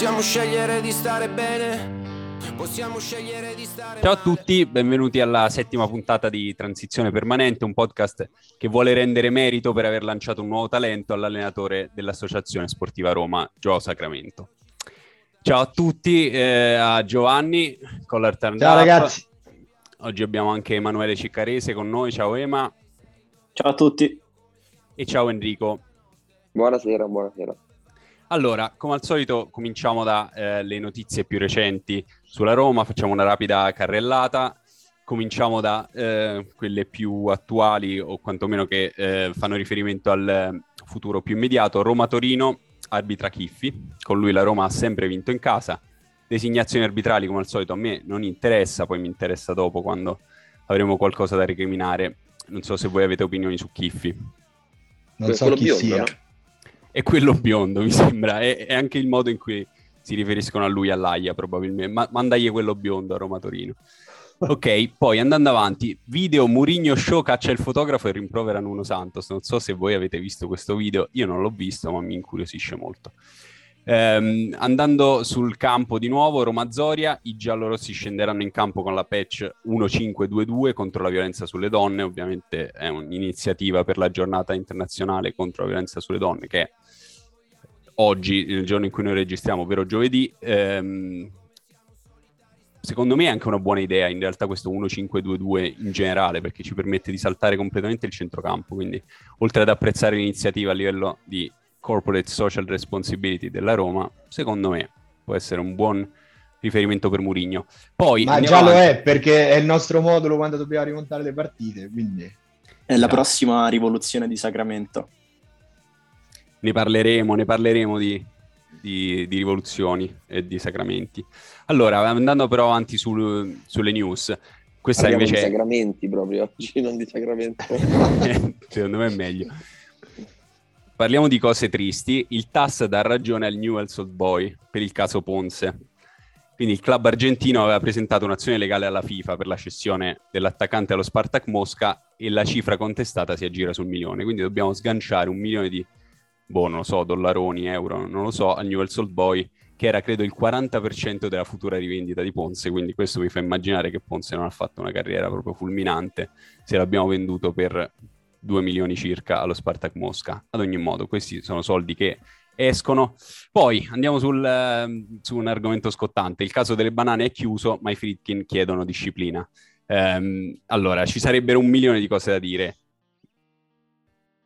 Possiamo scegliere di stare bene, possiamo scegliere di stare. Ciao a tutti, benvenuti alla settima puntata di Transizione Permanente, un podcast che vuole rendere merito per aver lanciato un nuovo talento all'allenatore dell'Associazione Sportiva Roma, Gio Sacramento. Ciao a tutti, a Giovanni con l'Artand. Ciao ragazzi. Oggi abbiamo anche Emanuele Ciccarese con noi, ciao Ema. Ciao a tutti. E ciao Enrico. Buonasera, buonasera. Allora, come al solito cominciamo dalle notizie più recenti sulla Roma, facciamo una rapida carrellata, cominciamo da quelle più attuali o quantomeno che fanno riferimento al futuro più immediato. Roma-Torino, arbitra Chiffi, con lui la Roma ha sempre vinto in casa, designazioni arbitrali come al solito a me non interessa, poi mi interessa dopo quando avremo qualcosa da recriminare, non so se voi avete opinioni su Chiffi. Non so chi sia. È quello biondo, mi sembra, è anche il modo in cui si riferiscono a lui, all'AIA probabilmente, ma mandagli quello biondo a Roma-Torino. Ok, poi andando avanti, video Mourinho Show caccia il fotografo e rimprovera Nuno Santos, non so se voi avete visto questo video, io non l'ho visto ma mi incuriosisce molto. Andando sul campo di nuovo, Roma-Zorya, i giallorossi scenderanno in campo con la patch 1522 contro la violenza sulle donne, ovviamente è un'iniziativa per la giornata internazionale contro la violenza sulle donne che è oggi, il giorno in cui noi registriamo, ovvero giovedì. Secondo me è anche una buona idea in realtà questo 1522 in generale, perché ci permette di saltare completamente il centrocampo, quindi oltre ad apprezzare l'iniziativa a livello di corporate social responsibility della Roma, secondo me può essere un buon riferimento per Mourinho. Poi ma già avanti. Lo è, perché è il nostro modulo quando dobbiamo rimontare le partite, quindi è la prossima rivoluzione di Sacramento. Ne parleremo di rivoluzioni e di sacramenti. Allora, andando però avanti sulle news, questa parliamo invece di sacramenti proprio oggi, non di Sacramento. Secondo me è meglio. Parliamo di cose tristi, il TAS dà ragione al Newell's Old Boy per il caso Ponce. Quindi il club argentino aveva presentato un'azione legale alla FIFA per la cessione dell'attaccante allo Spartak Mosca e la cifra contestata si aggira sul milione, quindi dobbiamo sganciare $1 milione di, non lo so, dollaroni, euro, non lo so, al Newell's Old Boy, che era credo il 40% della futura rivendita di Ponce, quindi questo mi fa immaginare che Ponce non ha fatto una carriera proprio fulminante se l'abbiamo venduto per $2 milioni circa allo Spartak Mosca. Ad ogni modo, questi sono soldi che escono. Poi andiamo su un argomento scottante. Il caso delle banane è chiuso, ma i Friedkin chiedono disciplina. Allora, ci sarebbero $1 milione di cose da dire.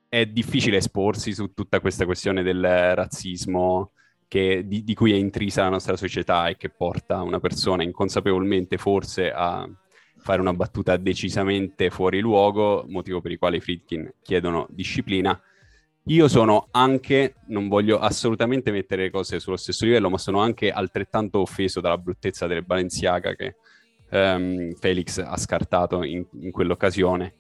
È difficile esporsi su tutta questa questione del razzismo di cui è intrisa la nostra società e che porta una persona inconsapevolmente forse a fare una battuta decisamente fuori luogo, motivo per il quale i Friedkin chiedono disciplina. Io sono anche, non voglio assolutamente mettere le cose sullo stesso livello, ma sono anche altrettanto offeso dalla bruttezza delle Balenciaga che Felix ha scartato in quell'occasione.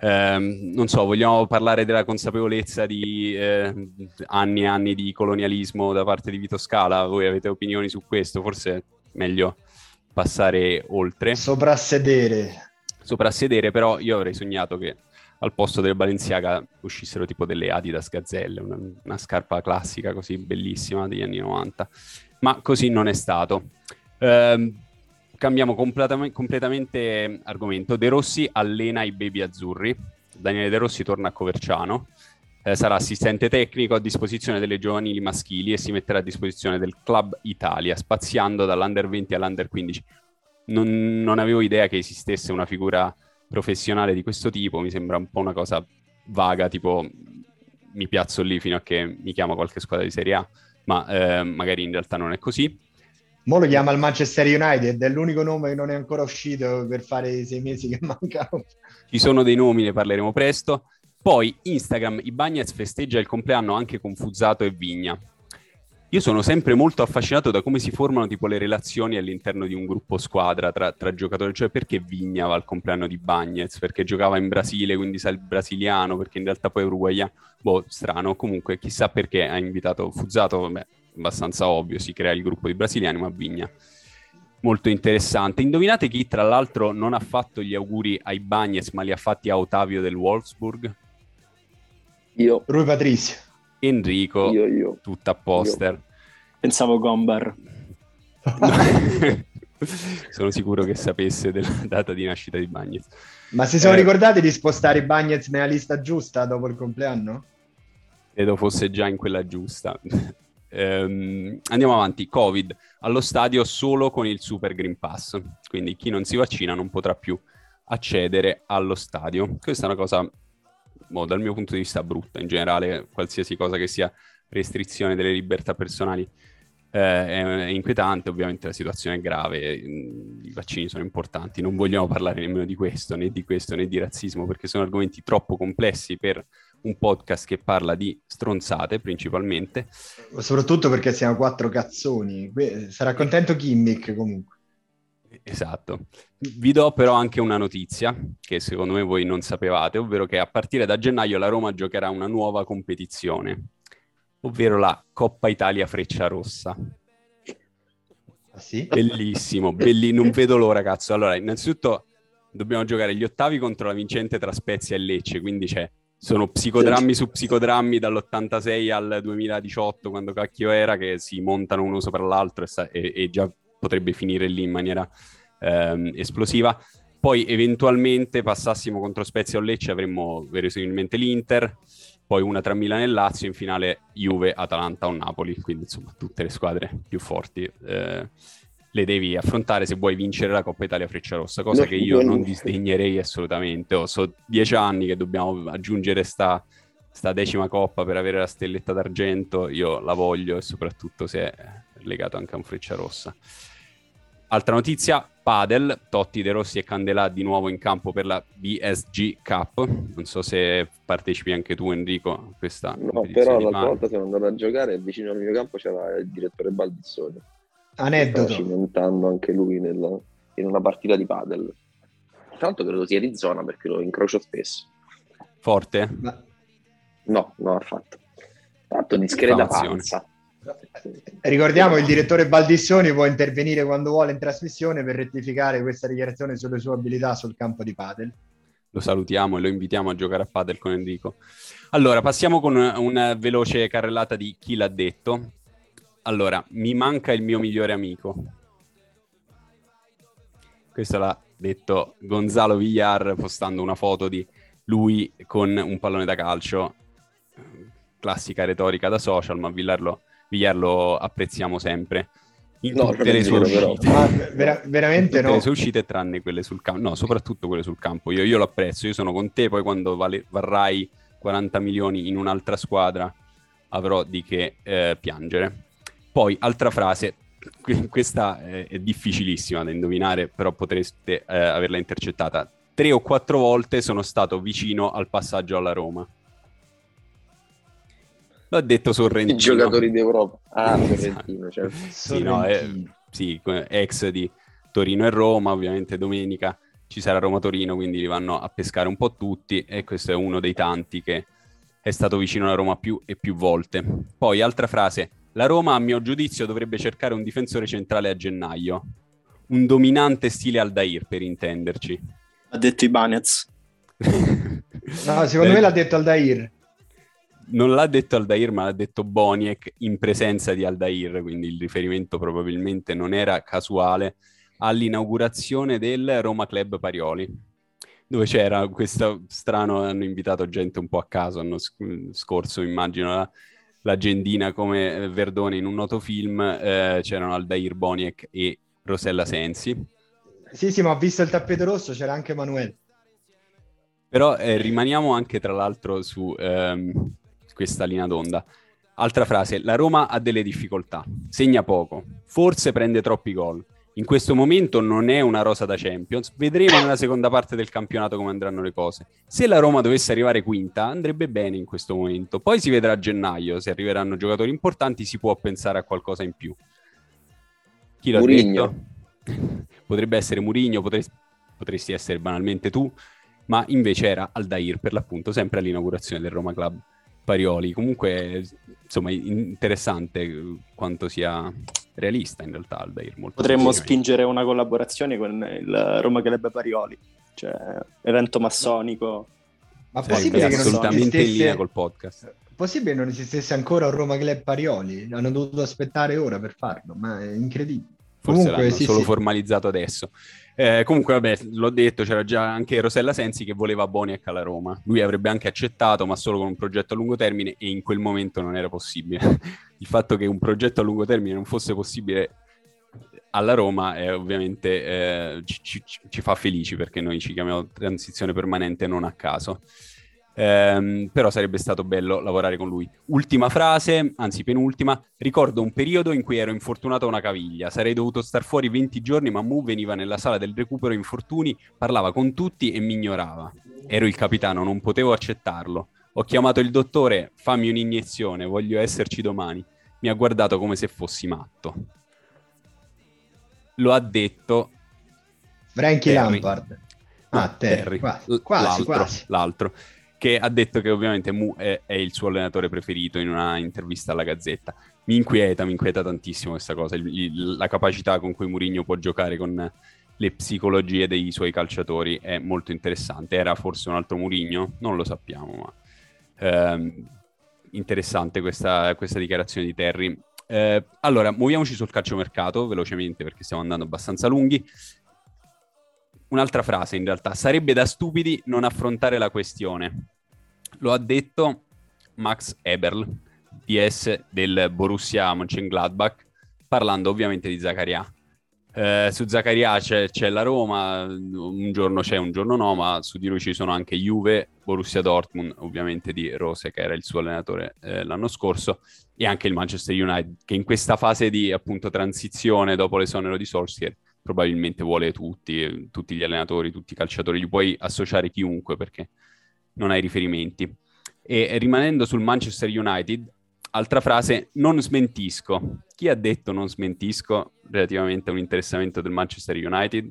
Non so, vogliamo parlare della consapevolezza di anni e anni di colonialismo da parte di Vito Scala? Voi avete opinioni su questo? Forse è meglio passare oltre, soprassedere, però io avrei sognato che al posto del Balenciaga uscissero tipo delle Adidas Gazzelle, una scarpa classica così bellissima degli anni 90, ma così non è stato. Cambiamo completamente argomento. De Rossi allena i baby azzurri, Daniele De Rossi torna a Coverciano, sarà assistente tecnico a disposizione delle giovanili maschili e si metterà a disposizione del Club Italia, spaziando dall'Under 20 all'Under 15. Non avevo idea che esistesse una figura professionale di questo tipo, mi sembra un po' una cosa vaga, tipo mi piazzo lì fino a che mi chiama qualche squadra di Serie A, ma magari in realtà non è così. Mo lo chiama il Manchester United, è l'unico nome che non è ancora uscito per fare i 6 mesi che mancano. Ci sono dei nomi, ne parleremo presto. Poi Instagram, i Bagnez festeggia il compleanno anche con Fuzzato e Vigna. Io sono sempre molto affascinato da come si formano tipo le relazioni all'interno di un gruppo squadra tra giocatori, cioè perché Vigna va al compleanno di Bagnez, perché giocava in Brasile, quindi sa il brasiliano, perché in realtà poi è uruguaiano, strano, comunque chissà perché ha invitato Fuzzato, vabbè, abbastanza ovvio, si crea il gruppo di brasiliani, ma Vigna molto interessante. Indovinate chi tra l'altro non ha fatto gli auguri ai Bagnez ma li ha fatti a Ottavio del Wolfsburg? Io. Rui Patricio. Enrico, io. Tutta poster. Pensavo Gombar. Sono sicuro che sapesse della data di nascita di Bagnez. Ma si sono ricordati di spostare Bagnez nella lista giusta dopo il compleanno? Credo fosse già in quella giusta. Andiamo avanti. Covid allo stadio solo con il Super Green Pass, quindi chi non si vaccina non potrà più accedere allo stadio. Questa è una cosa, dal mio punto di vista, brutta. In generale, qualsiasi cosa che sia restrizione delle libertà personali è inquietante. Ovviamente la situazione è grave, i vaccini sono importanti, non vogliamo parlare nemmeno di questo, né di questo, né di razzismo, perché sono argomenti troppo complessi per un podcast che parla di stronzate principalmente, soprattutto perché siamo quattro cazzoni. Sarà contento Kimmich comunque. Esatto. Vi do però anche una notizia che secondo me voi non sapevate, ovvero che a partire da gennaio la Roma giocherà una nuova competizione, ovvero la Coppa Italia Freccia Rossa. Ah, sì? Bellissimo, non vedo l'ora, cazzo. Allora, innanzitutto dobbiamo giocare gli ottavi contro la vincente tra Spezia e Lecce, quindi sono psicodrammi su psicodrammi dall'86 al 2018, quando cacchio era, che si montano uno sopra l'altro e già potrebbe finire lì in maniera esplosiva. Poi eventualmente passassimo contro Spezia o Lecce, avremmo verosimilmente l'Inter, poi una tra Milan e Lazio, in finale Juve, Atalanta o Napoli. Quindi insomma tutte le squadre più forti le devi affrontare se vuoi vincere la Coppa Italia Freccia Rossa, cosa che io non disdegnerei assolutamente. Sono 10 anni che dobbiamo aggiungere sta 10ª coppa per avere la stelletta d'argento. Io la voglio, e soprattutto se è legato anche a un Freccia Rossa. Altra notizia, padel, Totti, De Rossi e Candelà di nuovo in campo per la BSG Cup. Non so se partecipi anche tu, Enrico, a questa competizione. No, però l'altra volta sono andato a giocare e vicino al mio campo c'era il direttore Baldassoni. Aneddoto. Stava cimentando anche lui in una partita di padel. Tanto credo sia di zona, perché lo incrocio spesso. Forte? No, non affatto. Tanto discreta panza. Ricordiamo che il direttore Baldissoni può intervenire quando vuole in trasmissione per rettificare questa dichiarazione sulle sue abilità sul campo di padel. Lo salutiamo e lo invitiamo a giocare a padel con Enrico. Allora, passiamo con una veloce carrellata di chi l'ha detto. Allora, mi manca il mio migliore amico. Questo l'ha detto Gonzalo Villar postando una foto di lui con un pallone da calcio. Classica retorica da social, ma Villar lo apprezziamo sempre in tutte le sue uscite, veramente no, le sue uscite tranne quelle sul campo, no, soprattutto quelle sul campo. Io lo apprezzo, io sono con te. Poi quando varrai 40 milioni in un'altra squadra avrò di che piangere. Poi altra frase, questa è difficilissima da indovinare, però potreste averla intercettata. 3 o 4 volte sono stato vicino al passaggio alla Roma. L'ha detto Sorrentino. I giocatori d'Europa. Ah, Sorrentino, certo. Sì, no, sì, ex di Torino e Roma. Ovviamente domenica ci sarà Roma-Torino, quindi li vanno a pescare un po' tutti, e questo è uno dei tanti che è stato vicino alla Roma più e più volte. Poi, altra frase, la Roma, a mio giudizio, dovrebbe cercare un difensore centrale a gennaio. Un dominante stile Aldair, per intenderci. Ha detto Ibanez. No, secondo me l'ha detto Aldair. Non l'ha detto Aldair, ma l'ha detto Boniek in presenza di Aldair, quindi il riferimento probabilmente non era casuale, all'inaugurazione del Roma Club Parioli, dove c'era questo strano, hanno invitato gente un po' a caso, l'anno scorso immagino l'agendina come Verdone in un noto film, c'erano Aldair, Boniek e Rosella Sensi. Sì, ma ho visto il tappeto rosso, c'era anche Emanuele. Però rimaniamo anche tra l'altro su... questa linea d'onda. Altra frase, la Roma ha delle difficoltà, segna poco, forse prende troppi gol. In questo momento non è una rosa da Champions, vedremo nella seconda parte del campionato come andranno le cose. Se la Roma dovesse arrivare quinta andrebbe bene in questo momento, poi si vedrà a gennaio, se arriveranno giocatori importanti si può pensare a qualcosa in più. Chi l'ha Mourinho. Detto? Potrebbe essere Mourinho, potresti essere banalmente tu, ma invece era Aldair, per l'appunto, sempre all'inaugurazione del Roma Club Parioli. Comunque, insomma, interessante quanto sia realista in realtà Aldair. Potremmo spingere una collaborazione con il Roma Club Parioli, evento massonico. Ma possibile che non assolutamente in linea col podcast. possibile non esistesse ancora un Roma Club Parioli? Hanno dovuto aspettare ora per farlo, ma è incredibile. Forse comunque, l'hanno solo formalizzato adesso. Comunque, vabbè, l'ho detto, c'era già anche Rosella Sensi che voleva Boniek alla Roma. Lui avrebbe anche accettato, ma solo con un progetto a lungo termine, e in quel momento non era possibile. Il fatto che un progetto a lungo termine non fosse possibile alla Roma ovviamente ci fa felici, perché noi ci chiamiamo Transizione Permanente non a caso. Però sarebbe stato bello lavorare con lui. Ultima frase, anzi penultima: ricordo un periodo in cui ero infortunato a una caviglia, sarei dovuto star fuori 20 giorni, ma Mu veniva nella sala del recupero infortuni, parlava con tutti e mi ignorava. Ero il capitano, non potevo accettarlo. Ho chiamato il dottore, fammi un'iniezione, voglio esserci domani. Mi ha guardato come se fossi matto. Lo ha detto Frankie Lampard. Terry, l'altro. Che ha detto che ovviamente Mu è il suo allenatore preferito in una intervista alla Gazzetta. Mi inquieta tantissimo questa cosa, la capacità con cui Mourinho può giocare con le psicologie dei suoi calciatori è molto interessante. Era forse un altro Mourinho? Non lo sappiamo, ma interessante questa dichiarazione di Terry. Allora, muoviamoci sul calciomercato velocemente, perché stiamo andando abbastanza lunghi. Un'altra frase, in realtà: sarebbe da stupidi non affrontare la questione. Lo ha detto Max Eberl, DS del Borussia Mönchengladbach, parlando ovviamente di Zakaria. Su Zakaria c'è la Roma, un giorno c'è, un giorno no, ma su di lui ci sono anche Juve, Borussia Dortmund, ovviamente di Rose, che era il suo allenatore l'anno scorso, e anche il Manchester United, che in questa fase di appunto transizione dopo l'esonero di Solskjaer probabilmente vuole tutti gli allenatori, tutti i calciatori, li puoi associare chiunque perché non hai riferimenti. E rimanendo sul Manchester United, altra frase: non smentisco. Chi ha detto non smentisco relativamente a un interessamento del Manchester United?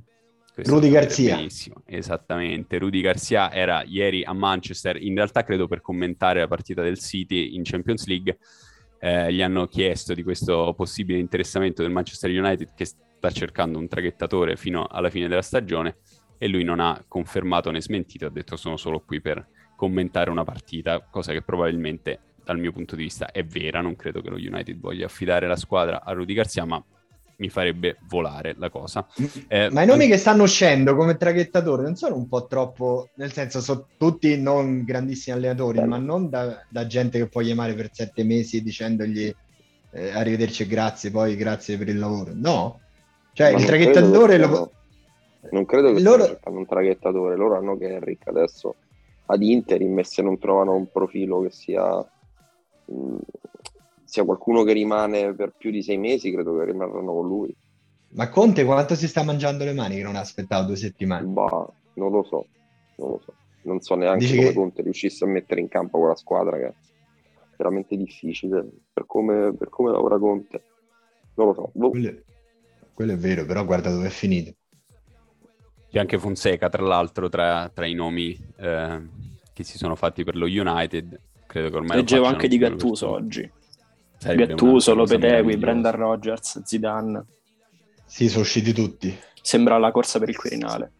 Questo Rudy Garcia. Benissimo. Esattamente, Rudy Garcia era ieri a Manchester, in realtà credo per commentare la partita del City in Champions League. Gli hanno chiesto di questo possibile interessamento del Manchester United, che sta cercando un traghettatore fino alla fine della stagione, e lui non ha confermato né smentito, ha detto sono solo qui per commentare una partita, cosa che probabilmente dal mio punto di vista è vera. Non credo che lo United voglia affidare la squadra a Rudy Garcia, ma mi farebbe volare la cosa. Ma i nomi che stanno uscendo come traghettatore non sono un po' troppo, nel senso, sono tutti non grandissimi allenatori, ma non da gente che puoi chiamare per 7 mesi dicendogli arrivederci e grazie, poi grazie per il lavoro, no? Cioè, ma il traghettatore non credo che loro cercano un traghettatore. Loro hanno Carrick adesso ad Interim, e se non trovano un profilo che sia qualcuno che rimane per più di 6 mesi, credo che rimarranno con lui. Ma Conte quanto si sta mangiando le mani che non ha aspettato 2 settimane? Bah, non lo so. Non so neanche Dici come che Conte riuscisse a mettere in campo quella squadra, che è veramente difficile per come lavora Conte. Non lo so. Quello è vero, però guarda dove è finito. C'è anche Fonseca, tra l'altro, tra i nomi che si sono fatti per lo United. Credo che ormai leggevo anche di Gattuso oggi. Gattuso, Lopetegui, Brendan Rodgers, Zidane. Sì, sono usciti tutti. Sembra la corsa per il Quirinale.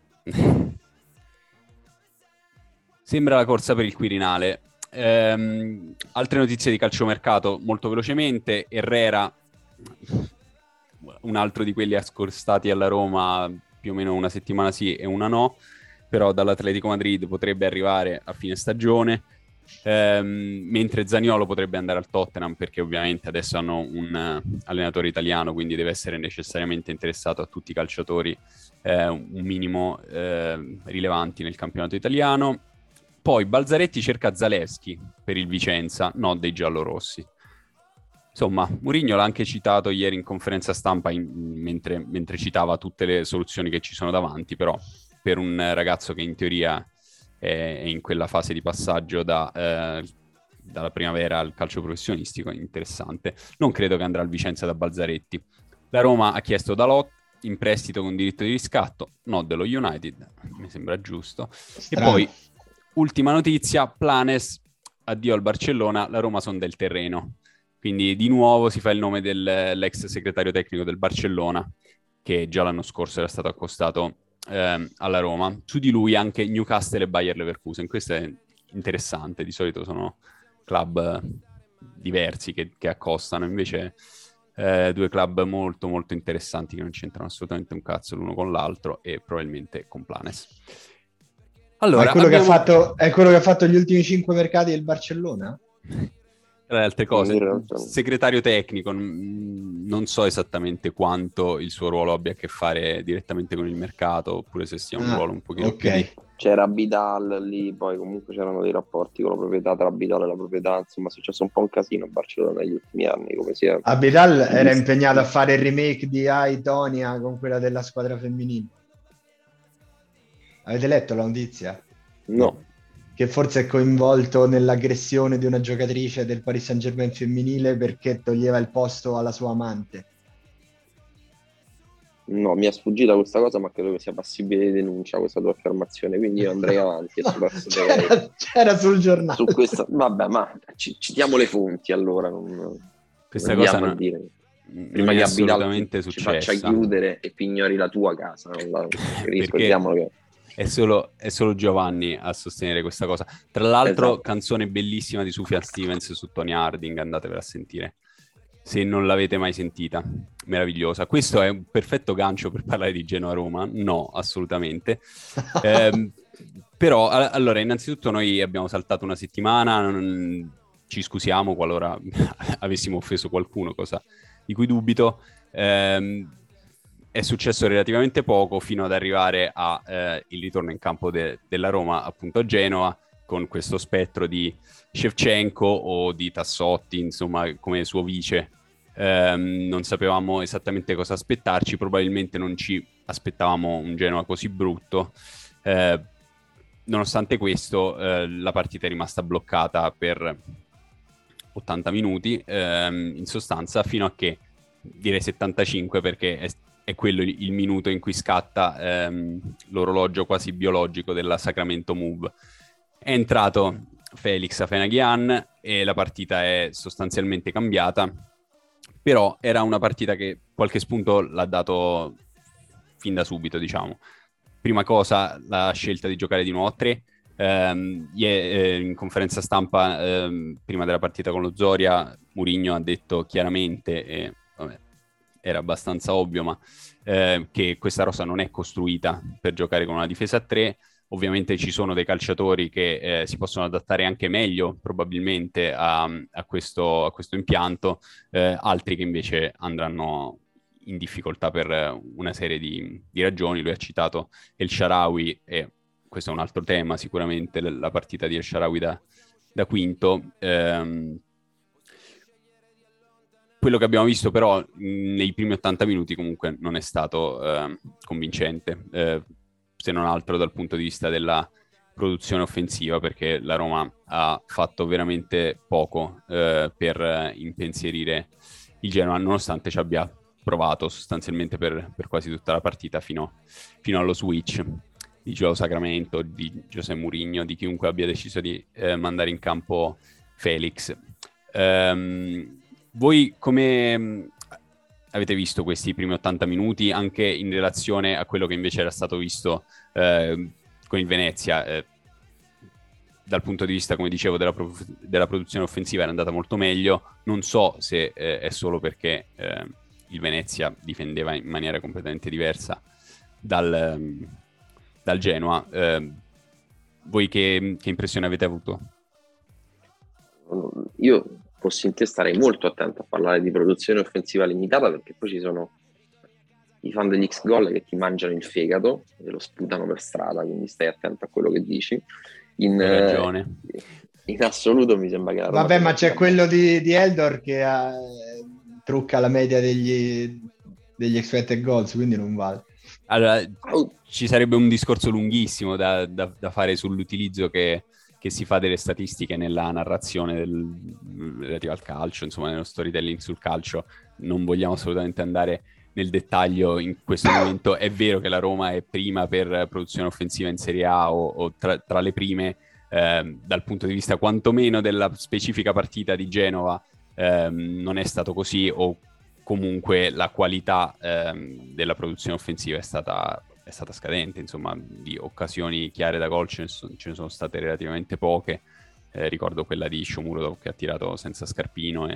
Altre notizie di calciomercato, molto velocemente. Herrera, un altro di quelli ascoltati alla Roma più o meno una settimana sì e una no, però dall'Atletico Madrid potrebbe arrivare a fine stagione, mentre Zaniolo potrebbe andare al Tottenham, perché ovviamente adesso hanno un allenatore italiano, quindi deve essere necessariamente interessato a tutti i calciatori un minimo rilevanti nel campionato italiano. Poi Balzaretti cerca Zalewski per il Vicenza, no dei giallorossi. Insomma, Mourinho l'ha anche citato ieri in conferenza stampa mentre citava tutte le soluzioni che ci sono davanti, però per un ragazzo che in teoria è in quella fase di passaggio dalla primavera al calcio professionistico, interessante. Non credo che andrà al Vicenza da Balzaretti. La Roma ha chiesto Dalot in prestito con diritto di riscatto, no dello United, mi sembra giusto. Strano. E poi, ultima notizia, Planes, addio al Barcellona, la Roma sonda il terreno. Quindi di nuovo si fa il nome dell'ex segretario tecnico del Barcellona, che già l'anno scorso era stato accostato alla Roma. Su di lui anche Newcastle e Bayer Leverkusen. Questo è interessante, di solito sono club diversi che accostano, invece due club molto molto interessanti che non c'entrano assolutamente un cazzo l'uno con l'altro e probabilmente con Planes. Allora, è quello che ha fatto gli ultimi 5 mercati del Barcellona? Tra le altre cose, segretario tecnico, non so esattamente quanto il suo ruolo abbia a che fare direttamente con il mercato, oppure se sia un ruolo un pochino più... C'era Abidal lì, poi comunque c'erano dei rapporti con la proprietà, tra Abidal e la proprietà, insomma è successo un po' un casino a Barcellona negli ultimi anni, come si è... Abidal era impegnato a fare il remake di Aitonia con quella della squadra femminile. Avete letto la notizia? No. Che forse è coinvolto nell'aggressione di una giocatrice del Paris Saint-Germain femminile perché toglieva il posto alla sua amante. No, mi è sfuggita questa cosa, ma credo che sia passibile di denuncia questa tua affermazione, quindi io andrei avanti. No, c'era sul giornale. Su questa, vabbè, ma citiamo le fonti, allora. Questa cosa non dire. Prima che assolutamente ci faccia chiudere e ignori la tua casa. Ricordiamolo che... È solo Giovanni a sostenere questa cosa. Tra l'altro, esatto. Canzone bellissima di Sufjan Stevens su Tony Harding, andatevela a sentire se non l'avete mai sentita, meravigliosa. Questo è un perfetto gancio per parlare di Genoa-Roma? No, assolutamente. Però, allora, innanzitutto noi abbiamo saltato una settimana, ci scusiamo qualora avessimo offeso qualcuno, cosa di cui dubito. È successo relativamente poco fino ad arrivare a il ritorno in campo della Roma, appunto a Genova, con questo spettro di Shevchenko o di Tassotti, insomma, come suo vice. Non sapevamo esattamente cosa aspettarci, probabilmente non ci aspettavamo un Genoa così brutto. Nonostante questo, la partita è rimasta bloccata per 80 minuti, in sostanza, fino a che, direi 75, perché è quello il minuto in cui scatta l'orologio quasi biologico della Sacramento Move. È entrato Felix Afenaghian e la partita è sostanzialmente cambiata, però era una partita che qualche spunto l'ha dato fin da subito, diciamo. Prima cosa, la scelta di giocare di nuovo a tre. In conferenza stampa prima della partita con lo Zorya, Mourinho ha detto chiaramente... era abbastanza ovvio, ma che questa rosa non è costruita per giocare con una difesa a tre. Ovviamente ci sono dei calciatori che si possono adattare anche meglio probabilmente a questo impianto, altri che invece andranno in difficoltà per una serie di ragioni. Lui ha citato El Shaarawy, e questo è un altro tema sicuramente, la partita di El Shaarawy da quinto. Quello che abbiamo visto però nei primi 80 minuti comunque non è stato convincente, se non altro dal punto di vista della produzione offensiva, perché la Roma ha fatto veramente poco per impensierire il Genoa, nonostante ci abbia provato sostanzialmente per quasi tutta la partita fino allo switch di Gio Sacramento, di José Mourinho, di chiunque abbia deciso di mandare in campo Felix. Voi come avete visto questi primi 80 minuti, anche in relazione a quello che invece era stato visto con il Venezia? Dal punto di vista, come dicevo, della produzione offensiva era andata molto meglio. Non so se è solo perché il Venezia difendeva in maniera completamente diversa dal Genoa. Voi che impressione avete avuto? Io... starei molto attento a parlare di produzione offensiva limitata, perché poi ci sono i fan degli X-Goal che ti mangiano il fegato e lo sputano per strada, quindi stai attento a quello che dici. Hai ragione. In assoluto mi sembra che la Roma... Vabbè, ma c'è quello di Eldor che trucca la media degli expected goals, quindi non vale. Allora, ci sarebbe un discorso lunghissimo da fare sull'utilizzo che si fa delle statistiche nella narrazione relativa al calcio, insomma nello storytelling sul calcio. Non vogliamo assolutamente andare nel dettaglio in questo momento. È vero che la Roma è prima per produzione offensiva in Serie A o tra le prime, dal punto di vista quantomeno della specifica partita di Genova non è stato così, o comunque la qualità della produzione offensiva è stata scadente, insomma di occasioni chiare da gol ce ne sono state relativamente poche, ricordo quella di Sciomuro che ha tirato senza scarpino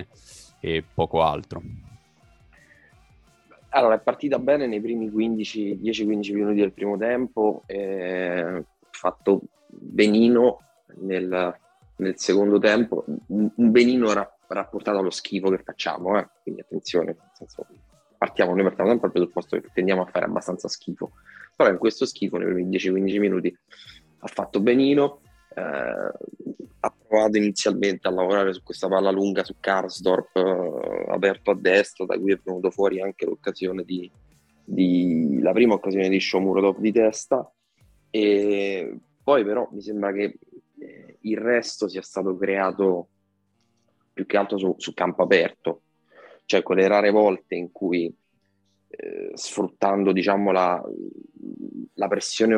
e poco altro. Allora, è partita bene nei primi 10-15 minuti del primo tempo, fatto benino nel secondo tempo, un benino rapportato allo schifo che facciamo, quindi attenzione, nel senso, partiamo sempre al presupposto che tendiamo a fare abbastanza schifo, però in questo schifo nei primi 10-15 minuti ha fatto benino, ha provato inizialmente a lavorare su questa palla lunga su Karsdorp, aperto a destra, da cui è venuto fuori anche l'occasione la prima occasione di Sciomuro dopo di testa, e poi però mi sembra che il resto sia stato creato più che altro su campo aperto, cioè quelle rare volte in cui sfruttando, diciamo, la pressione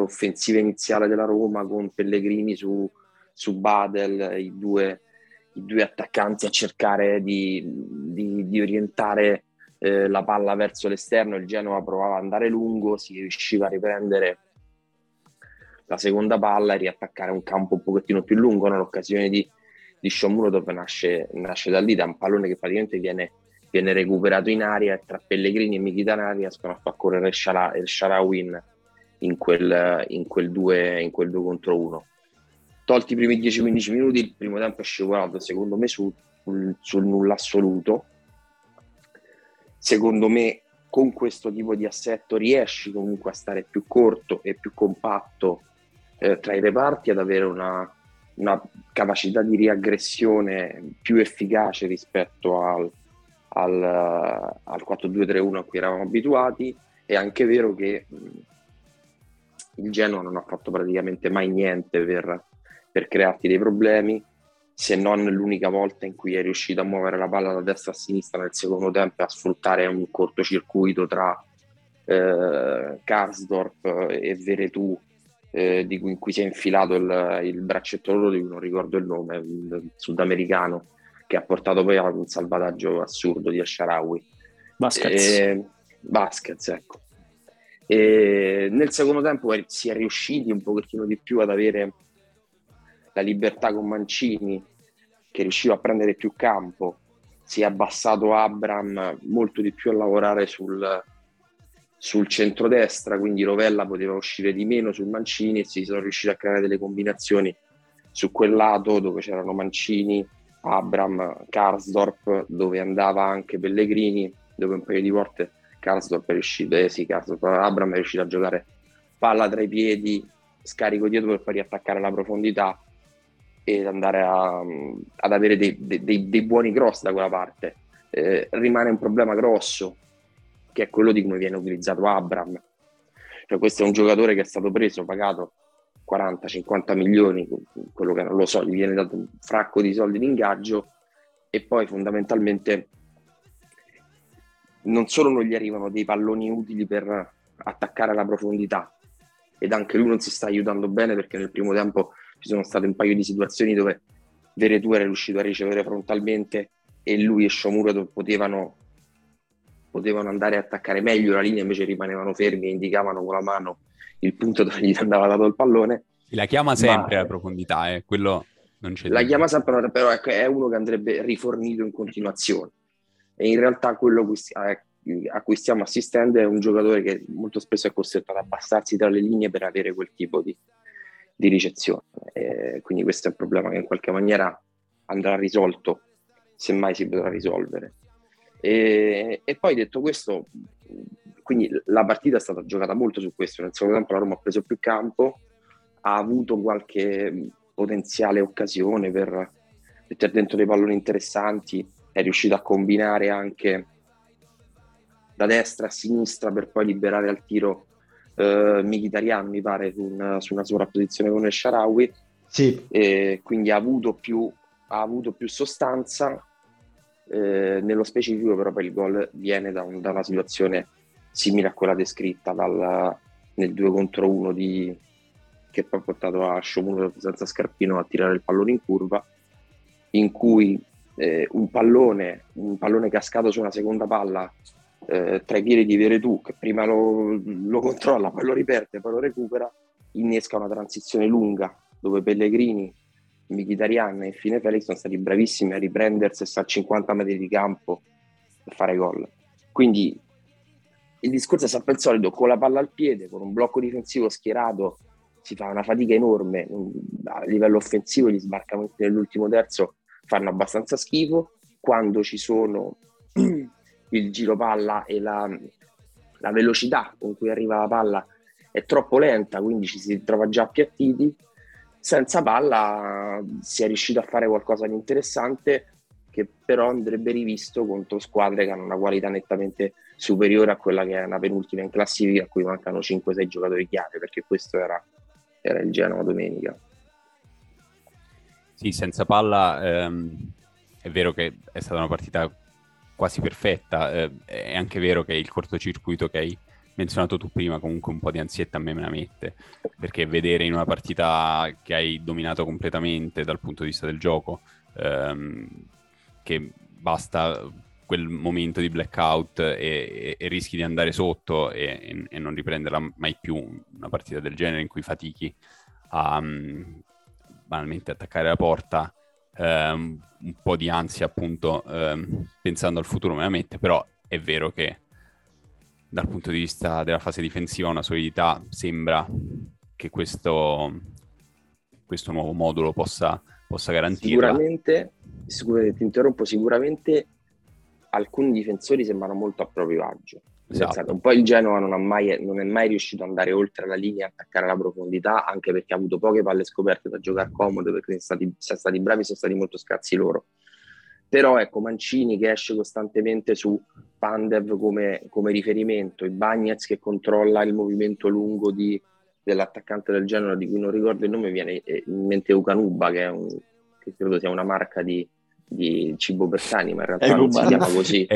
offensiva iniziale della Roma con Pellegrini su Badel, i due attaccanti a cercare di orientare la palla verso l'esterno, il Genoa provava ad andare lungo, si riusciva a riprendere la seconda palla e riattaccare un campo un pochettino più lungo, no? L'occasione di Sciomuro dove nasce da lì, da un pallone che praticamente viene recuperato in aria, e tra Pellegrini e Mkhitaryan riescono a far correre El Shaarawy in quel 2-1. Tolti i primi 10-15 minuti, il primo tempo è scivolato secondo me sul nulla assoluto. Secondo me con questo tipo di assetto riesci comunque a stare più corto e più compatto tra i reparti, ad avere una capacità di riaggressione più efficace rispetto al 4-2-3-1 a cui eravamo abituati. È anche vero che il Genoa non ha fatto praticamente mai niente per crearti dei problemi, se non l'unica volta in cui è riuscito a muovere la palla da destra a sinistra nel secondo tempo e a sfruttare un cortocircuito tra Karsdorp e Veretù, in cui si è infilato il braccetto loro, di cui non ricordo il nome, il sudamericano, che ha portato poi a un salvataggio assurdo di El Shaarawy. Baskets, ecco. E nel secondo tempo si è riusciti un pochettino di più ad avere la libertà con Mancini, che riusciva a prendere più campo, si è abbassato Abram molto di più a lavorare sul centrodestra, quindi Rovella poteva uscire di meno su Mancini, e si sono riusciti a creare delle combinazioni su quel lato dove c'erano Mancini, Abram, Karsdorp, dove andava anche Pellegrini, dove un paio di volte Abram è riuscito a giocare palla tra i piedi, scarico dietro per poi riattaccare la profondità ed andare ad avere dei buoni cross da quella parte. Rimane un problema grosso, che è quello di come viene utilizzato Abram, cioè questo è un giocatore che è stato preso, pagato 40-50 milioni, quello che non lo so, gli viene dato un fracco di soldi in ingaggio, e poi fondamentalmente non solo non gli arrivano dei palloni utili per attaccare la profondità, ed anche lui non si sta aiutando bene, perché nel primo tempo ci sono state un paio di situazioni dove Veretù era riuscito a ricevere frontalmente e lui e Sciomuro potevano andare a attaccare meglio la linea, invece rimanevano fermi e indicavano con la mano il punto dove gli andava dato il pallone. La chiama sempre alla profondità, quello non c'è. La chiama sempre, però è uno che andrebbe rifornito in continuazione. E in realtà quello a cui stiamo assistendo è un giocatore che molto spesso è costretto ad abbassarsi tra le linee per avere quel tipo di ricezione. Quindi questo è un problema che in qualche maniera andrà risolto, semmai si potrà risolvere. E poi, detto questo, quindi la partita è stata giocata molto su questo. Nel secondo tempo la Roma ha preso più campo, ha avuto qualche potenziale occasione per mettere dentro dei palloni interessanti, è riuscita a combinare anche da destra a sinistra per poi liberare al tiro Mkhitaryan, mi pare, su una sovrapposizione con El Shaarawy, sì. Quindi ha avuto più sostanza. Nello specifico però poi il gol viene da una situazione simile a quella descritta nel 2-1 che poi ha portato a Sciomuro senza scarpino a tirare il pallone in curva, in cui un pallone cascato su una seconda palla tra i piedi di Veretù, che prima lo controlla, poi lo riperde, poi lo recupera, innesca una transizione lunga dove Pellegrini Mkhitaryan e infine Felix sono stati bravissimi a riprendersi e stare a 50 metri di campo per fare gol. Quindi il discorso è sempre il solito: con la palla al piede, con un blocco difensivo schierato si fa una fatica enorme. A livello offensivo gli sbarcamenti nell'ultimo terzo fanno abbastanza schifo. Quando ci sono il giro palla e la velocità con cui arriva la palla è troppo lenta, quindi ci si trova già appiattiti. Senza palla si è riuscito a fare qualcosa di interessante, che però andrebbe rivisto contro squadre che hanno una qualità nettamente superiore a quella che è una penultima in classifica, a cui mancano 5-6 giocatori chiave, perché questo era il Genoa domenica. Sì, senza palla è vero che è stata una partita quasi perfetta, è anche vero che il cortocircuito che hai menzionato tu prima comunque un po' di ansietta a me la mette, perché vedere in una partita che hai dominato completamente dal punto di vista del gioco che basta quel momento di blackout e rischi di andare sotto e non riprenderla mai più, una partita del genere in cui fatichi a banalmente attaccare la porta, un po' di ansia appunto pensando al futuro me la mette. Però è vero che dal punto di vista della fase difensiva una solidità sembra che questo nuovo modulo possa garantirla. Sicuramente, ti interrompo, sicuramente alcuni difensori sembrano molto a proprio agio. Esatto. Pensate, un po' il Genoa non è mai riuscito ad andare oltre la linea, attaccare la profondità, anche perché ha avuto poche palle scoperte da giocare comodo, perché sono stati bravi, sono stati molto scarsi loro. Però ecco, Mancini che esce costantemente su Pandev come riferimento, i Bagnez che controlla il movimento lungo dell'attaccante del Genoa, di cui non ricordo il nome, viene in mente Ucanuba, che credo sia una marca di cibo per cani, ma in realtà non si chiama così.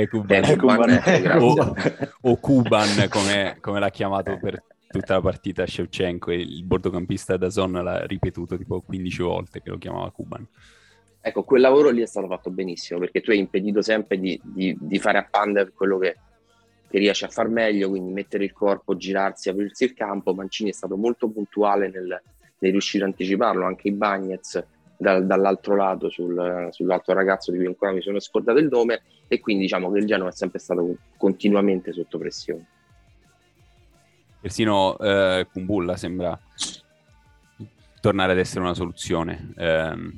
O Kuban, come l'ha chiamato per tutta la partita Shevchenko, e il bordocampista Dazon l'ha ripetuto tipo 15 volte che lo chiamava Kuban. Ecco, quel lavoro lì è stato fatto benissimo, perché tu hai impedito sempre di fare a Pandev quello che riesce a far meglio, quindi mettere il corpo, girarsi, aprirsi il campo. Mancini è stato molto puntuale nel riuscire a anticiparlo, anche i Bagnez dall'altro lato sull'altro ragazzo di cui ancora mi sono scordato il nome, e quindi diciamo che il Genoa è sempre stato continuamente sotto pressione. Persino Kumbulla sembra tornare ad essere una soluzione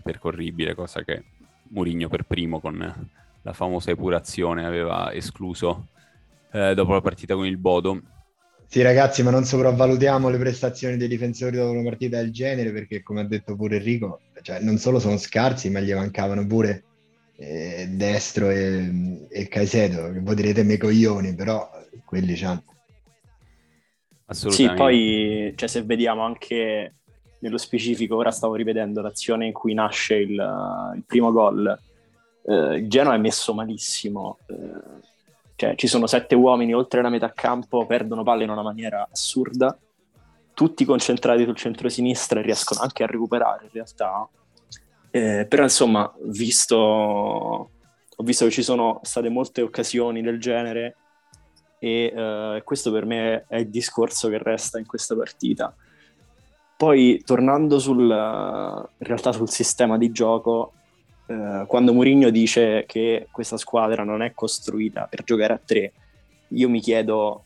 percorribile, cosa che Mourinho per primo con la famosa epurazione aveva escluso dopo la partita con il Bodo. Sì ragazzi, ma non sopravvalutiamo le prestazioni dei difensori dopo una partita del genere, perché come ha detto pure Enrico, cioè, non solo sono scarsi, ma gli mancavano pure Destro e Caicedo, che voi direte me coglioni, però quelli c'hanno. Assolutamente. Sì, poi cioè, se vediamo anche nello specifico, ora stavo rivedendo l'azione in cui nasce il primo gol, il Genoa è messo malissimo, cioè ci sono 7 uomini oltre la metà campo, perdono palle in una maniera assurda, tutti concentrati sul centro-sinistra e riescono anche a recuperare in realtà, però insomma ho visto che ci sono state molte occasioni del genere e questo per me è il discorso che resta in questa partita. Poi tornando in realtà sul sistema di gioco, quando Mourinho dice che questa squadra non è costruita per giocare a tre, io mi chiedo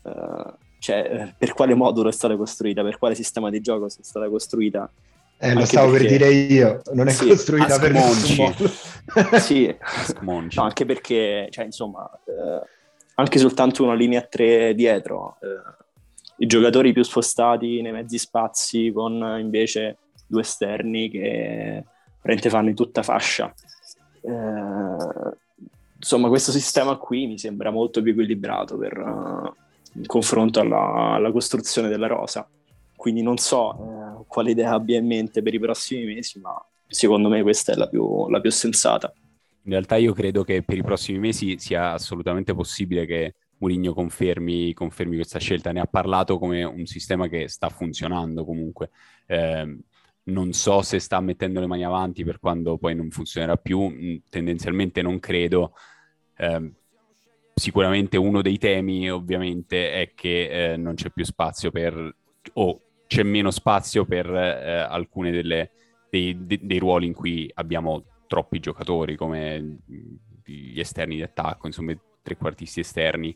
per quale modulo è stata costruita, per quale sistema di gioco è stata costruita. Lo stavo per dire io, non è costruita per nessuno. Sì, no, anche perché cioè, insomma, anche soltanto una linea a tre dietro, i giocatori più spostati nei mezzi spazi, con invece 2 esterni che veramente fanno in tutta fascia. Insomma, questo sistema qui mi sembra molto più equilibrato in confronto alla costruzione della rosa. Quindi non so quale idea abbia in mente per i prossimi mesi, ma secondo me questa è la più sensata. In realtà io credo che per i prossimi mesi sia assolutamente possibile che Mourinho confermi questa scelta, ne ha parlato come un sistema che sta funzionando comunque, non so se sta mettendo le mani avanti per quando poi non funzionerà più, tendenzialmente non credo, sicuramente uno dei temi ovviamente è che non c'è più spazio per, o c'è meno spazio per alcune delle dei ruoli in cui abbiamo troppi giocatori, come gli esterni di attacco, insomma, trequartisti esterni.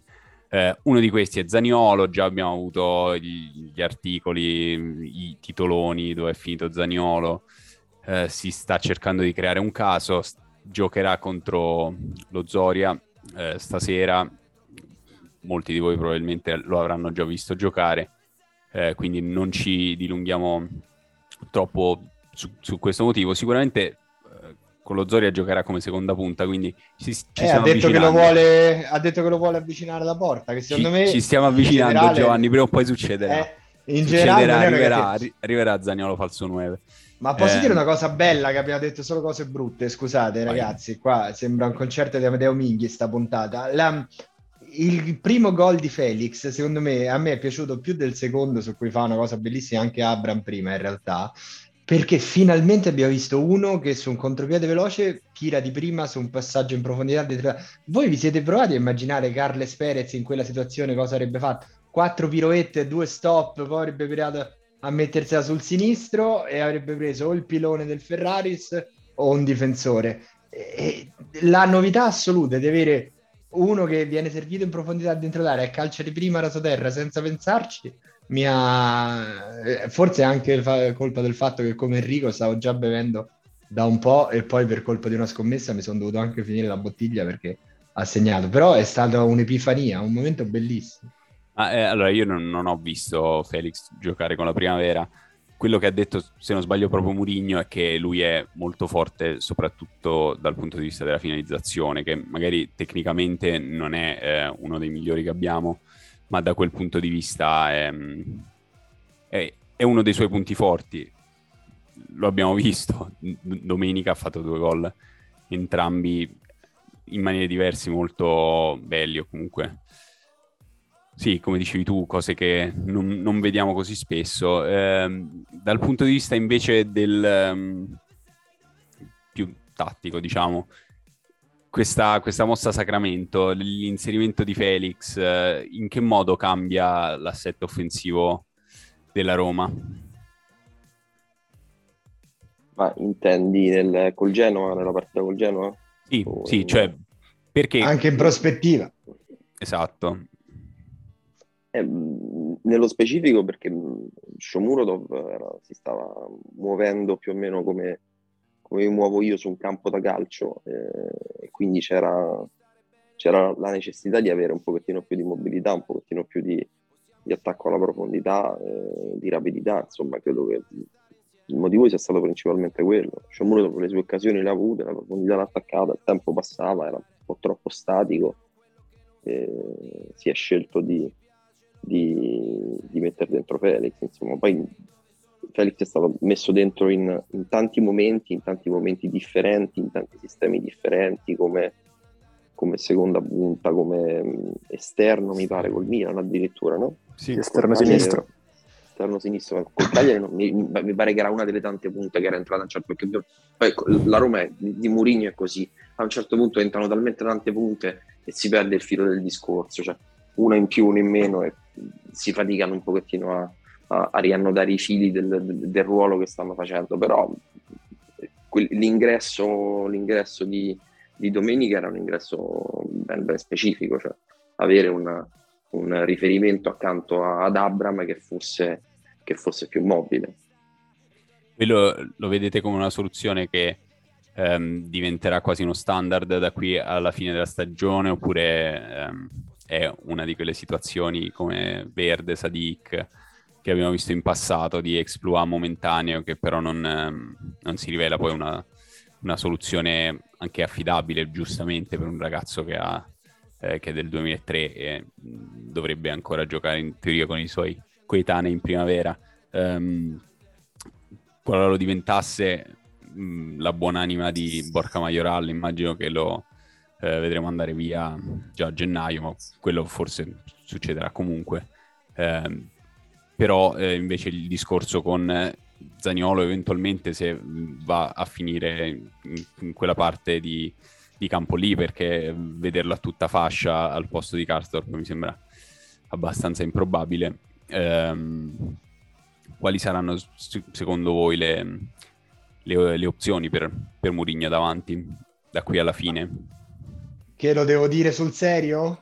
Uno di questi è Zaniolo, già abbiamo avuto gli articoli, i titoloni dove è finito Zaniolo. Si sta cercando di creare un caso, giocherà contro lo Zorya stasera. Molti di voi probabilmente lo avranno già visto giocare, quindi non ci dilunghiamo troppo su questo motivo. Sicuramente con lo Zorya giocherà come seconda punta, quindi ci stiamo avvicinando. Ha detto che lo vuole avvicinare alla porta, che secondo me... Ci stiamo avvicinando, generale, Giovanni, prima o poi succederà. Arriverà Zaniolo falso 9. Ma posso dire una cosa bella, che abbiamo detto solo cose brutte? Scusate ragazzi, qua sembra un concerto di Amedeo Minghi sta puntata. Il primo gol di Felix, secondo me, a me è piaciuto più del secondo, su cui fa una cosa bellissima anche Abraham prima in realtà, perché finalmente abbiamo visto uno che su un contropiede veloce tira di prima su un passaggio in profondità di tre. Voi vi siete provati a immaginare Carles Perez in quella situazione cosa avrebbe fatto? 4 piroette, 2 stop, poi avrebbe pirato a mettersela sul sinistro e avrebbe preso o il pilone del Ferraris o un difensore. E la novità assoluta è di avere uno che viene servito in profondità dentro l'area e calcia di prima rasoterra senza pensarci. Forse anche colpa del fatto che, come Enrico, stavo già bevendo da un po' e poi per colpa di una scommessa mi sono dovuto anche finire la bottiglia perché ha segnato. Però è stata un'epifania, un momento bellissimo. Allora, io non ho visto Felix giocare con la primavera. Quello che ha detto, se non sbaglio, proprio Mourinho è che lui è molto forte soprattutto dal punto di vista della finalizzazione, che magari tecnicamente non è uno dei migliori che abbiamo, ma da quel punto di vista è uno dei suoi punti forti. Lo abbiamo visto, domenica ha fatto 2 gol, entrambi in maniere diverse, molto belli o comunque... Sì, come dicevi tu, cose che non vediamo così spesso. Dal punto di vista invece del più tattico, diciamo, questa mossa a Sacramento, l'inserimento di Felix, in che modo cambia l'assetto offensivo della Roma? Ma intendi col Genoa, nella partita col Genoa? Sì, cioè perché... Anche in prospettiva. Esatto. Nello specifico perché Shomurodov si stava muovendo più o meno come mi muovo io su un campo da calcio, e quindi c'era la necessità di avere un pochettino più di mobilità, un pochettino più di attacco alla profondità, di rapidità. Insomma, credo che il motivo sia stato principalmente quello. Shomurodov le sue occasioni le ha avute, la profondità l'ha attaccata, il tempo passava, era un po' troppo statico, si è scelto di mettere dentro Felix. Insomma, poi Felix è stato messo dentro in tanti momenti, differenti, in tanti sistemi differenti, come seconda punta, come esterno, mi pare col Milan addirittura, no? Sì, esterno sinistro col Cagliari. No, mi pare che era una delle tante punte che era entrata a un certo punto, perché poi la Roma di Mourinho è così, a un certo punto entrano talmente tante punte e si perde il filo del discorso, cioè una in più, una in meno, e si faticano un pochettino a riannodare i fili del ruolo che stanno facendo. Però l'ingresso di domenica era un ingresso ben specifico, cioè avere un riferimento accanto ad Abraham che fosse più mobile. Quello lo vedete come una soluzione che diventerà quasi uno standard da qui alla fine della stagione, oppure... è una di quelle situazioni come Verde, Sadik, che abbiamo visto in passato, di exploit momentaneo, che però non si rivela poi una soluzione anche affidabile, giustamente, per un ragazzo che è del 2003 e dovrebbe ancora giocare in teoria con i suoi coetanei in primavera. Qualora lo diventasse, la buonanima di Borja Mayoral immagino che lo... vedremo andare via già a gennaio, ma quello forse succederà comunque. Però invece il discorso con Zaniolo, eventualmente, se va a finire in quella parte di campo lì, perché vederla tutta fascia al posto di Karsdorp mi sembra abbastanza improbabile. Quali saranno secondo voi le opzioni per Mourinho davanti, da qui alla fine. Che lo devo dire sul serio?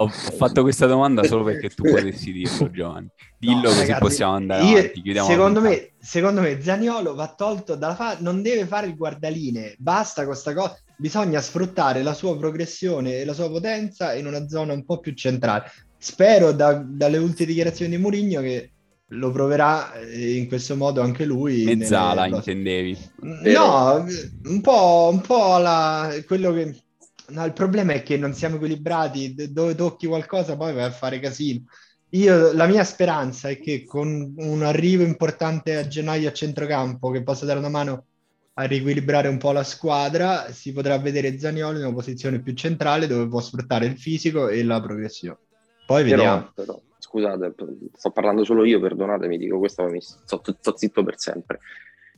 Ho fatto questa domanda solo perché tu potessi dirlo, Giovanni. Dillo, no, così ragazzi, possiamo andare avanti. Secondo me Zaniolo va tolto dalla non deve fare il guardalinee, basta con questa cosa. Bisogna sfruttare la sua progressione e la sua potenza in una zona un po' più centrale. Spero dalle ultime dichiarazioni di Mourinho che lo proverà in questo modo anche lui. Mezzala intendevi? No, un po' quello che... No, il problema è che non siamo equilibrati, dove tocchi qualcosa poi vai a fare casino. La mia speranza è che con un arrivo importante a gennaio a centrocampo che possa dare una mano a riequilibrare un po' la squadra, si potrà vedere Zaniolo in una posizione più centrale dove può sfruttare il fisico e la progressione. Poi vediamo. Però, scusate, sto parlando solo io, perdonatemi, dico questo, mi sto zitto per sempre.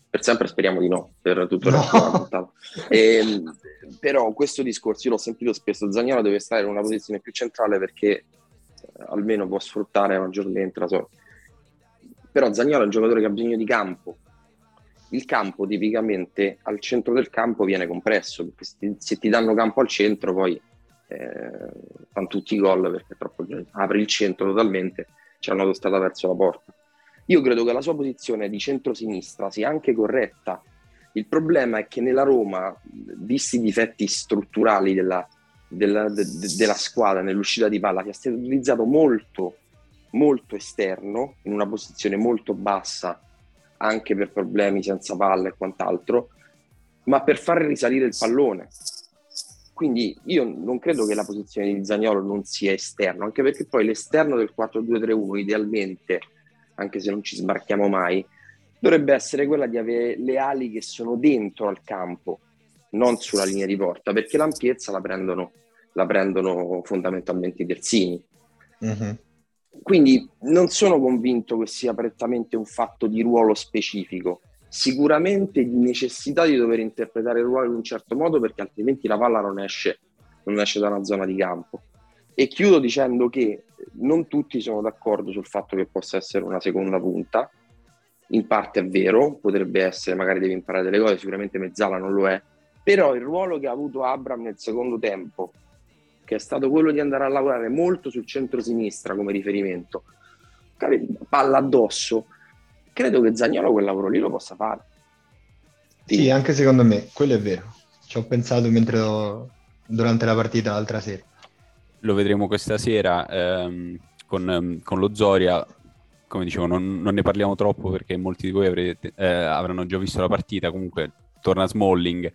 Per sempre speriamo di no, per tutto no. Però questo discorso io l'ho sentito spesso, Zaniolo deve stare in una posizione più centrale perché almeno può sfruttare maggiormente la sua. Però Zaniolo è un giocatore che ha bisogno di campo, il campo tipicamente al centro del campo viene compresso, perché se ti danno campo al centro poi fanno tutti i gol perché troppo apri il centro totalmente, c'è un'autostrada verso la porta. Io credo che la sua posizione di centrosinistra sia anche corretta. Il problema è che nella Roma, visti i difetti strutturali della squadra nell'uscita di palla, che è stato utilizzato molto, molto esterno, in una posizione molto bassa, anche per problemi senza palla e quant'altro, ma per far risalire il pallone. Quindi io non credo che la posizione di Zaniolo non sia esterno, anche perché poi l'esterno del 4-2-3-1 idealmente, anche se non ci sbarchiamo mai, dovrebbe essere quella di avere le ali che sono dentro al campo, non sulla linea di porta, perché l'ampiezza la prendono fondamentalmente i terzini. Mm-hmm. Quindi non sono convinto che sia prettamente un fatto di ruolo specifico, sicuramente di necessità di dover interpretare il ruolo in un certo modo, perché altrimenti la palla non esce da una zona di campo. E chiudo dicendo che non tutti sono d'accordo sul fatto che possa essere una seconda punta, in parte è vero, potrebbe essere, magari deve imparare delle cose, sicuramente Mezzala non lo è, però il ruolo che ha avuto Abraham nel secondo tempo, che è stato quello di andare a lavorare molto sul centro-sinistra come riferimento, palla addosso, credo che Zaniolo quel lavoro lì lo possa fare. Sì, anche secondo me, quello è vero, ci ho pensato durante la partita l'altra sera. Lo vedremo questa sera con lo Zorya. Come dicevo, non ne parliamo troppo perché molti di voi avranno già visto la partita. Comunque torna Smalling,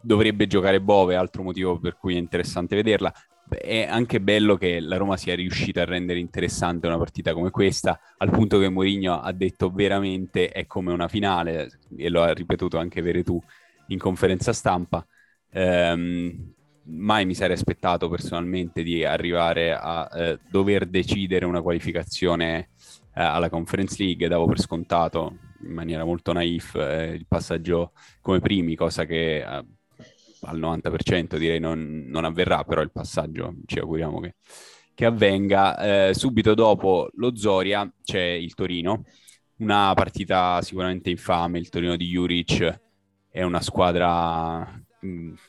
dovrebbe giocare Bove, altro motivo per cui è interessante vederla. È anche bello che la Roma sia riuscita a rendere interessante una partita come questa, al punto che Mourinho ha detto veramente è come una finale, e lo ha ripetuto anche Veretù in conferenza stampa. Mai mi sarei aspettato personalmente di arrivare a dover decidere una qualificazione alla Conference League. Davo per scontato in maniera molto naif il passaggio come primi, cosa che al 90% direi non avverrà, però il passaggio ci auguriamo che avvenga. Subito dopo lo Zorya c'è il Torino, una partita sicuramente infame. Il Torino di Juric è una squadra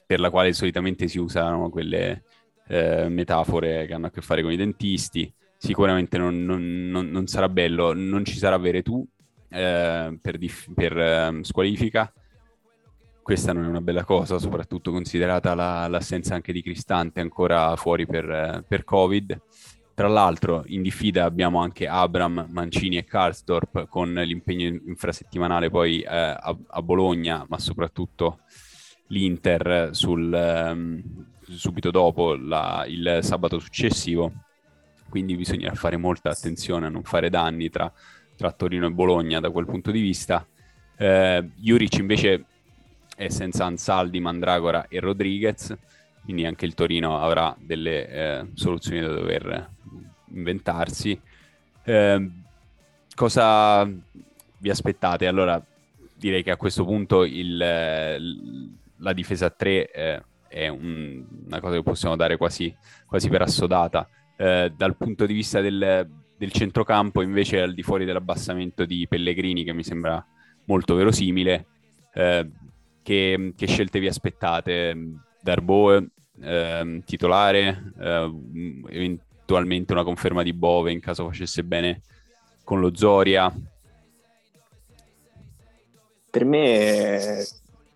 per la quale solitamente si usano quelle metafore che hanno a che fare con i dentisti. Sicuramente non sarà bello, non ci sarà Veretù per squalifica. Questa non è una bella cosa, soprattutto considerata l'assenza anche di Cristante, ancora fuori per Covid. Tra l'altro in diffida abbiamo anche Abram, Mancini e Karsdorp, con l'impegno infrasettimanale poi a Bologna, ma soprattutto l'Inter subito dopo il sabato successivo, quindi bisognerà fare molta attenzione a non fare danni tra Torino e Bologna da quel punto di vista. Juric invece è senza Ansaldi, Mandragora e Rodriguez, quindi anche il Torino avrà delle soluzioni da dover inventarsi. Cosa vi aspettate? Allora direi che a questo punto la difesa a tre è una cosa che possiamo dare quasi per assodata. Dal punto di vista del centrocampo, invece, al di fuori dell'abbassamento di Pellegrini, che mi sembra molto verosimile. Che scelte vi aspettate? Darboe titolare, eventualmente una conferma di Bove in caso facesse bene con lo Zorya? Per me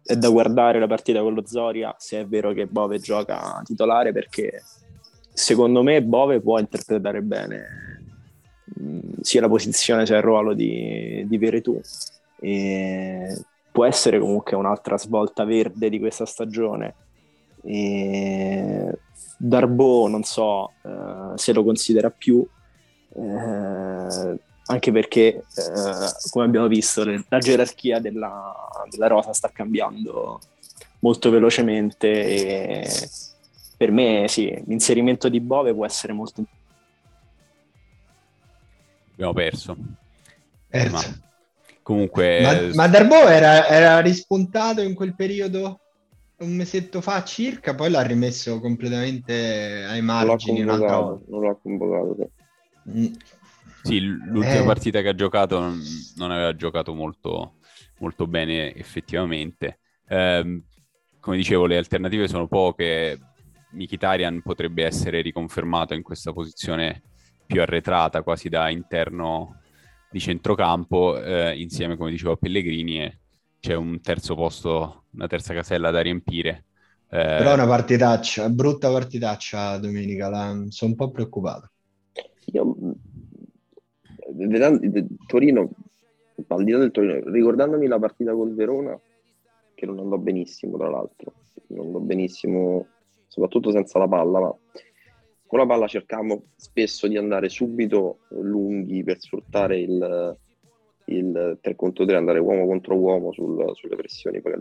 è da guardare la partita con lo Zorya, se è vero che Bove gioca titolare, perché secondo me Bove può interpretare bene sia la posizione sia il ruolo di Veretù, e può essere comunque un'altra svolta verde di questa stagione. E Darboe non so se lo considera più, anche perché come abbiamo visto la gerarchia della rosa sta cambiando molto velocemente, e per me sì, l'inserimento di Bove può essere molto. Abbiamo perso, ma comunque ma Darboe era rispuntato in quel periodo un mesetto fa circa, poi l'ha rimesso completamente ai margini, non l'ha convocato. Sì, l'ultima partita che ha giocato non aveva giocato molto bene effettivamente. Come dicevo, le alternative sono poche. Mkhitaryan potrebbe essere riconfermato in questa posizione più arretrata, quasi da interno di centrocampo, insieme, come dicevo, a Pellegrini, e c'è un terzo posto, una terza casella da riempire. Però è una partitaccia, una brutta partitaccia domenica, sono un po' preoccupato. Io vedendo Torino, al di là del Torino, ricordandomi la partita col Verona, che non andò benissimo, tra l'altro non andò benissimo soprattutto senza la palla, ma con la palla cercavamo spesso di andare subito lunghi per sfruttare il 3-3, andare uomo contro uomo sulle pressioni. Poi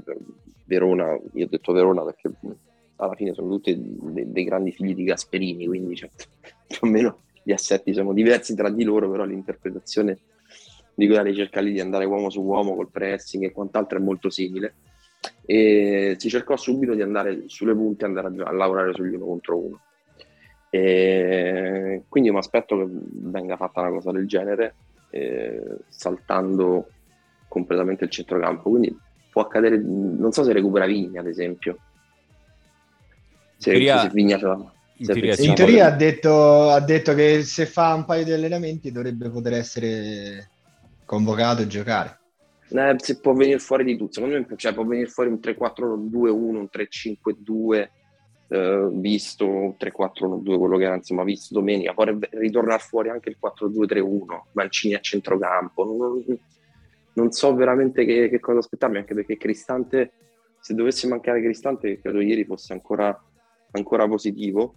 Verona, io ho detto Verona perché alla fine sono tutti dei grandi figli di Gasperini, quindi cioè, più o meno gli assetti sono diversi tra di loro, però l'interpretazione di quella ricerca lì di andare uomo su uomo col pressing e quant'altro è molto simile, e si cercò subito di andare sulle punte e andare a lavorare sugli uno contro uno, e quindi mi aspetto che venga fatta una cosa del genere, saltando completamente il centrocampo. Quindi può accadere, non so se recupera Vigna ad esempio, se Vigna ce la... In teoria ha detto che se fa un paio di allenamenti dovrebbe poter essere convocato e giocare. Se può venire fuori di tutto, secondo me, cioè, può venire fuori un 3-4-2-1, un 3-5-2, visto un 3-4-1-2, quello che era insomma visto domenica. Può ritornare fuori anche il 4-2-3-1, Mancini a centrocampo. Non so veramente che cosa aspettarmi, anche perché Cristante, se dovesse mancare Cristante, credo ieri fosse ancora positivo,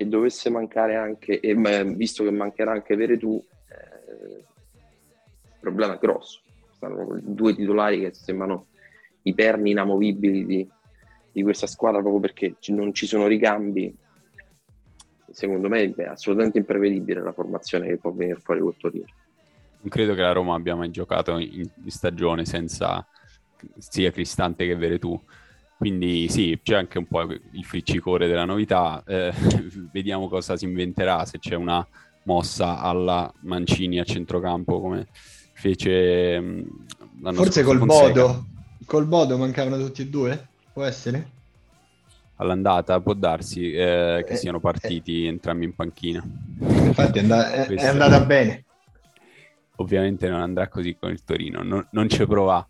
e dovesse mancare anche, e visto che mancherà anche Veretù, il problema è grosso. Stanno due titolari che sembrano i perni inamovibili di questa squadra, proprio perché non ci sono ricambi. Secondo me è assolutamente imprevedibile la formazione che può venire fuori col Torino. Non credo che la Roma abbia mai giocato in stagione senza sia Cristante che Veretù. Quindi sì, c'è anche un po' il friccicore della novità, vediamo cosa si inventerà, se c'è una mossa alla Mancini a centrocampo come fece l'anno forse scorso col Bodo mancavano tutti e due, può essere? All'andata può darsi che siano partiti entrambi in panchina. Infatti è andata bene. Ovviamente non andrà così con il Torino, non ci prova.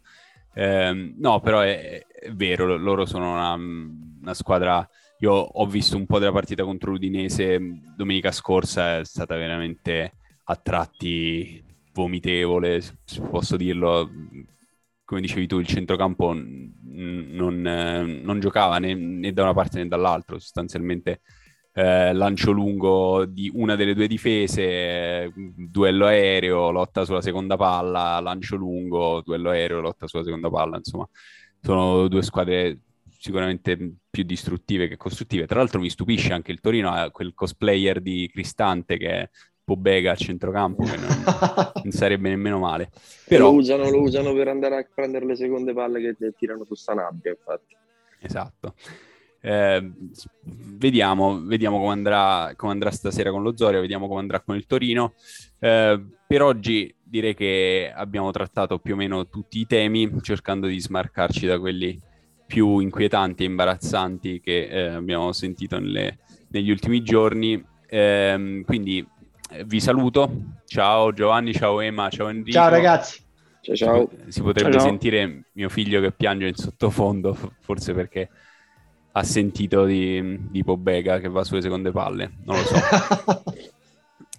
No, però è vero, loro sono una squadra. Io ho visto un po' della partita contro l'Udinese domenica scorsa, è stata veramente a tratti vomitevole, se posso dirlo. Come dicevi tu, il centrocampo non giocava né da una parte né dall'altra, sostanzialmente lancio lungo di una delle due difese, duello aereo, lotta sulla seconda palla, lancio lungo, duello aereo, lotta sulla seconda palla. Insomma, sono due squadre sicuramente più distruttive che costruttive. Tra l'altro mi stupisce anche il Torino, ha quel cosplayer di Cristante che è Pobega al centrocampo, che non sarebbe nemmeno male. Però lo usano per andare a prendere le seconde palle che tirano su Sanabria, infatti. Esatto. Vediamo come andrà stasera con lo Zorya, vediamo come andrà con il Torino. Per oggi direi che abbiamo trattato più o meno tutti i temi, cercando di smarcarci da quelli più inquietanti e imbarazzanti che abbiamo sentito negli ultimi giorni. Quindi vi saluto. Ciao Giovanni, ciao Ema, ciao Enrico. Ciao ragazzi. Ciao, ciao. Si potrebbe sentire mio figlio che piange in sottofondo, forse perché ha sentito di Pobega che va sulle seconde palle, non lo so.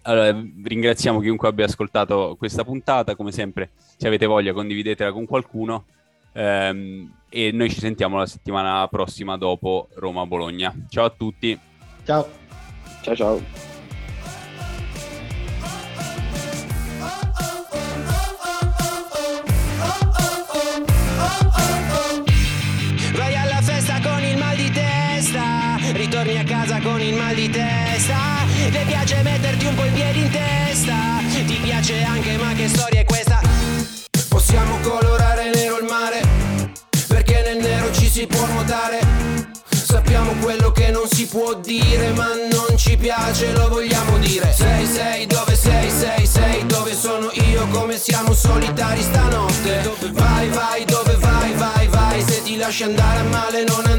Allora, ringraziamo chiunque abbia ascoltato questa puntata, come sempre se avete voglia condividetela con qualcuno, e noi ci sentiamo la settimana prossima dopo Roma-Bologna. Ciao a tutti. Ciao. Ciao ciao. Torni a casa con il mal di testa, le piace metterti un po' i piedi in testa, ti piace anche, ma che storia è questa? Possiamo colorare nero il mare, perché nel nero ci si può nuotare. Sappiamo quello che non si può dire, ma non ci piace, lo vogliamo dire. Sei dove sei dove sono io, come siamo solitari stanotte. Vai dove vai, se ti lasci andare a male non andare.